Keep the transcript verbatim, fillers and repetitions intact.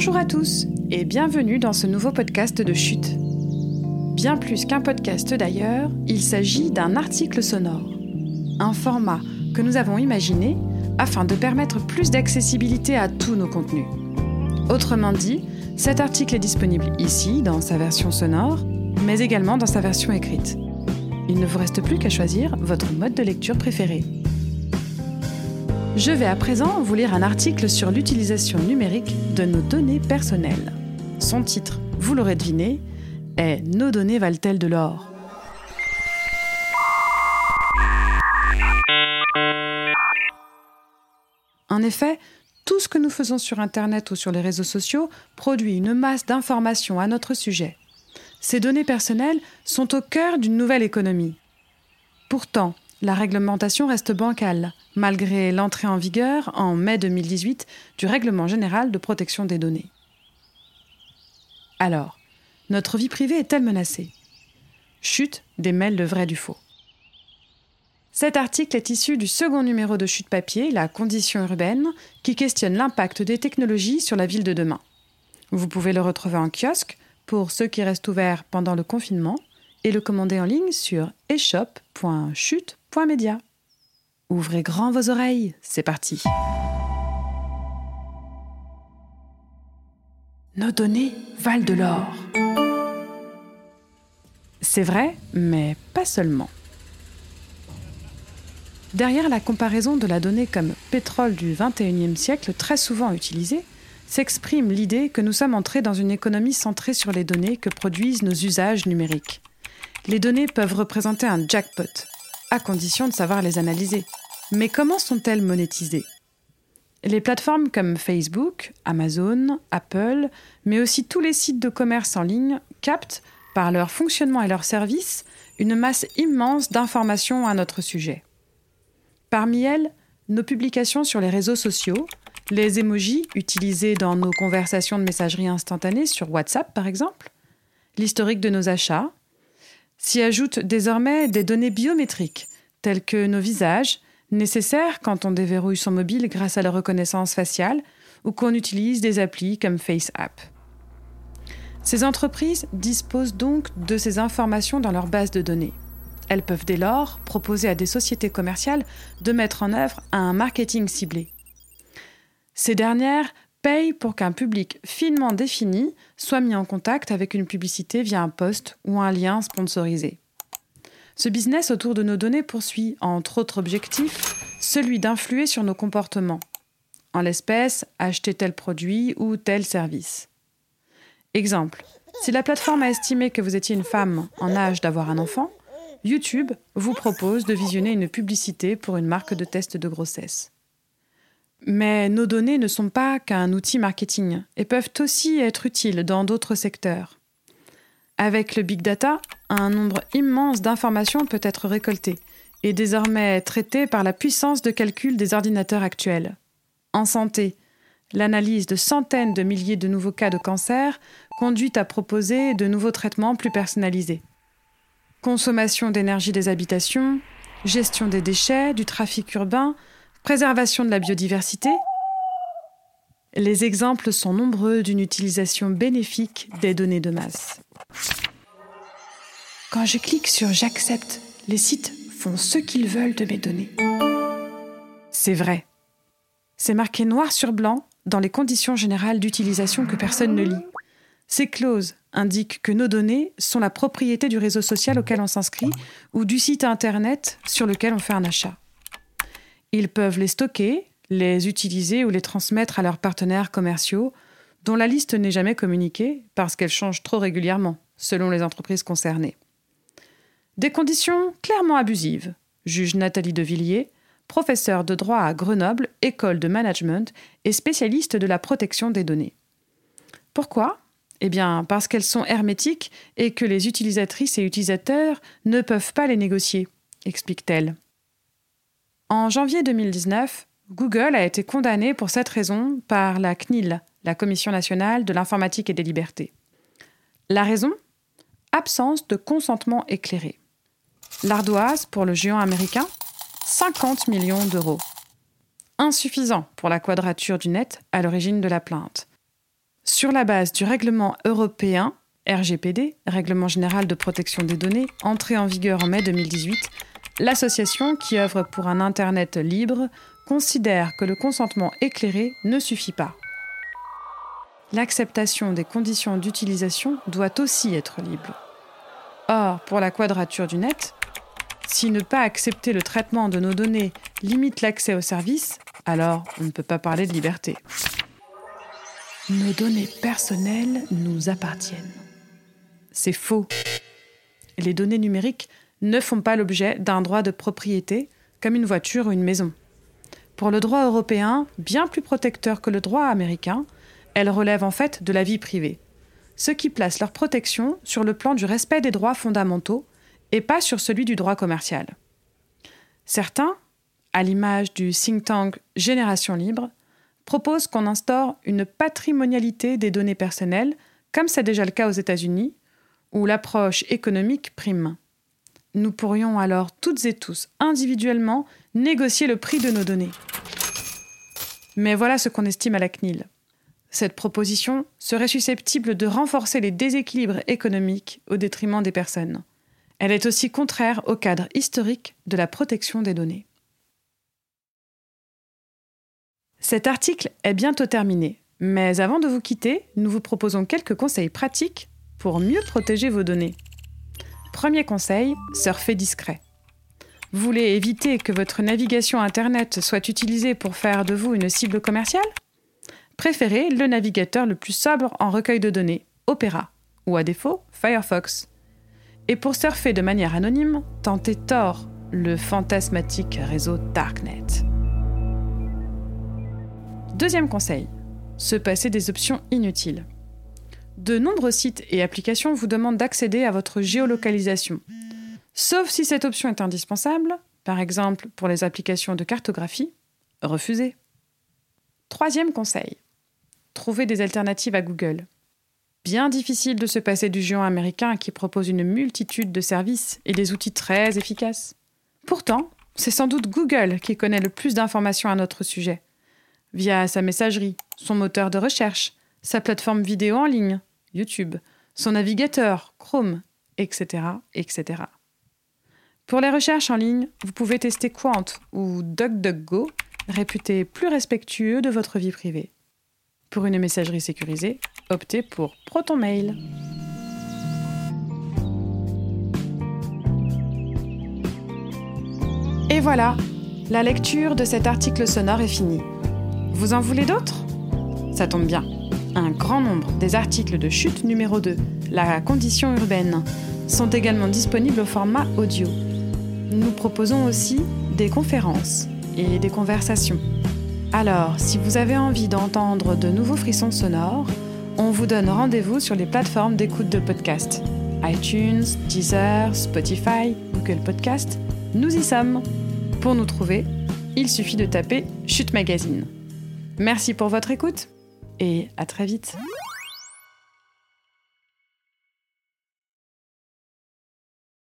Bonjour à tous et bienvenue dans ce nouveau podcast de Chute. Bien plus qu'un podcast d'ailleurs, il s'agit d'un article sonore. Un format que nous avons imaginé afin de permettre plus d'accessibilité à tous nos contenus. Autrement dit, cet article est disponible ici dans sa version sonore, mais également dans sa version écrite. Il ne vous reste plus qu'à choisir votre mode de lecture préféré. Je vais à présent vous lire un article sur l'utilisation numérique de nos données personnelles. Son titre, vous l'aurez deviné, est « Nos données valent-elles de l'or ?» En effet, tout ce que nous faisons sur Internet ou sur les réseaux sociaux produit une masse d'informations à notre sujet. Ces données personnelles sont au cœur d'une nouvelle économie. Pourtant, la réglementation reste bancale, malgré l'entrée en vigueur, en mai deux mille dix-huit, du Règlement général de protection des données. Alors, notre vie privée est-elle menacée ? Chute démêle le vrai du faux. Cet article est issu du second numéro de Chute Papier, La condition urbaine, qui questionne l'impact des technologies sur la ville de demain. Vous pouvez le retrouver en kiosque, pour ceux qui restent ouverts pendant le confinement, et le commander en ligne sur e shop point chute point media. Ouvrez grand vos oreilles, c'est parti. Nos données valent de l'or. C'est vrai, mais pas seulement. Derrière la comparaison de la donnée comme pétrole du vingt et unième siècle, très souvent utilisée, s'exprime l'idée que nous sommes entrés dans une économie centrée sur les données que produisent nos usages numériques. Les données peuvent représenter un jackpot, à condition de savoir les analyser. Mais comment sont-elles monétisées ? Les plateformes comme Facebook, Amazon, Apple, mais aussi tous les sites de commerce en ligne captent, par leur fonctionnement et leurs services, une masse immense d'informations à notre sujet. Parmi elles, nos publications sur les réseaux sociaux, les émojis utilisés dans nos conversations de messagerie instantanée sur WhatsApp par exemple, l'historique de nos achats, s'y ajoutent désormais des données biométriques, telles que nos visages, nécessaires quand on déverrouille son mobile grâce à la reconnaissance faciale ou qu'on utilise des applis comme FaceApp. Ces entreprises disposent donc de ces informations dans leur base de données. Elles peuvent dès lors proposer à des sociétés commerciales de mettre en œuvre un marketing ciblé. Ces dernières payent pour qu'un public finement défini soit mis en contact avec une publicité via un post ou un lien sponsorisé. Ce business autour de nos données poursuit, entre autres objectifs, celui d'influer sur nos comportements. En l'espèce, acheter tel produit ou tel service. Exemple, si la plateforme a estimé que vous étiez une femme en âge d'avoir un enfant, YouTube vous propose de visionner une publicité pour une marque de test de grossesse. Mais nos données ne sont pas qu'un outil marketing et peuvent aussi être utiles dans d'autres secteurs. Avec le Big Data, un nombre immense d'informations peut être récolté et désormais traité par la puissance de calcul des ordinateurs actuels. En santé, l'analyse de centaines de milliers de nouveaux cas de cancer conduit à proposer de nouveaux traitements plus personnalisés. Consommation d'énergie des habitations, gestion des déchets, du trafic urbain, préservation de la biodiversité. Les exemples sont nombreux d'une utilisation bénéfique des données de masse. Quand je clique sur « J'accepte », les sites font ce qu'ils veulent de mes données. C'est vrai. C'est marqué noir sur blanc dans les conditions générales d'utilisation que personne ne lit. Ces clauses indiquent que nos données sont la propriété du réseau social auquel on s'inscrit ou du site internet sur lequel on fait un achat. Ils peuvent les stocker, les utiliser ou les transmettre à leurs partenaires commerciaux, dont la liste n'est jamais communiquée parce qu'elle change trop régulièrement, selon les entreprises concernées. Des conditions clairement abusives, juge Nathalie Devilliers, professeure de droit à Grenoble, école de management et spécialiste de la protection des données. Pourquoi ? Eh bien, parce qu'elles sont hermétiques et que les utilisatrices et utilisateurs ne peuvent pas les négocier, explique-t-elle. En janvier deux mille dix-neuf, Google a été condamné pour cette raison par la C N I L, la Commission nationale de l'informatique et des libertés. La raison ? Absence de consentement éclairé. L'ardoise, pour le géant américain, cinquante millions d'euros. Insuffisant pour la quadrature du net à l'origine de la plainte. sur la base du règlement européen R G P D, Règlement général de protection des données, entré en vigueur en mai deux mille dix-huit, l'association qui œuvre pour un Internet libre considère que le consentement éclairé ne suffit pas. L'acceptation des conditions d'utilisation doit aussi être libre. Or, pour la quadrature du net, si ne pas accepter le traitement de nos données limite l'accès aux services, alors on ne peut pas parler de liberté. Nos données personnelles nous appartiennent. C'est faux. Les données numériques ne font pas l'objet d'un droit de propriété, comme une voiture ou une maison. Pour le droit européen, bien plus protecteur que le droit américain, elles relèvent en fait de la vie privée, ce qui place leur protection sur le plan du respect des droits fondamentaux et pas sur celui du droit commercial. Certains, à l'image du think tank Génération Libre, proposent qu'on instaure une patrimonialité des données personnelles, comme c'est déjà le cas aux États-Unis, où l'approche économique prime. Nous pourrions alors toutes et tous, individuellement, négocier le prix de nos données. Mais voilà ce qu'on estime à la C N I L. Cette proposition serait susceptible de renforcer les déséquilibres économiques au détriment des personnes. Elle est aussi contraire au cadre historique de la protection des données. Cet article est bientôt terminé, mais avant de vous quitter, nous vous proposons quelques conseils pratiques pour mieux protéger vos données. Premier conseil, surfez discret. Vous voulez éviter que votre navigation Internet soit utilisée pour faire de vous une cible commerciale ? Préférez le navigateur le plus sobre en recueil de données, Opera, ou à défaut, Firefox. Et pour surfer de manière anonyme, tentez Tor, le fantasmatique réseau Darknet. Deuxième conseil, se passer des options inutiles. De nombreux sites et applications vous demandent d'accéder à votre géolocalisation. Sauf si cette option est indispensable, par exemple pour les applications de cartographie, refusez. Troisième conseil, trouver des alternatives à Google. Bien difficile de se passer du géant américain qui propose une multitude de services et des outils très efficaces. Pourtant, c'est sans doute Google qui connaît le plus d'informations à notre sujet, via sa messagerie, son moteur de recherche, sa plateforme vidéo en ligne, YouTube, son navigateur, Chrome, et cetera, et cetera. Pour les recherches en ligne, vous pouvez tester Quant ou DuckDuckGo, réputé plus respectueux de votre vie privée. Pour une messagerie sécurisée, optez pour ProtonMail. Et voilà, la lecture de cet article sonore est finie. Vous en voulez d'autres ? Ça tombe bien. Un grand nombre des articles de Chute numéro deux, La condition urbaine, sont également disponibles au format audio. Nous proposons aussi des conférences et des conversations. Alors, si vous avez envie d'entendre de nouveaux frissons sonores, on vous donne rendez-vous sur les plateformes d'écoute de podcasts. iTunes, Deezer, Spotify, Google Podcasts, nous y sommes. Pour nous trouver, il suffit de taper Chute Magazine. Merci pour votre écoute et à très vite.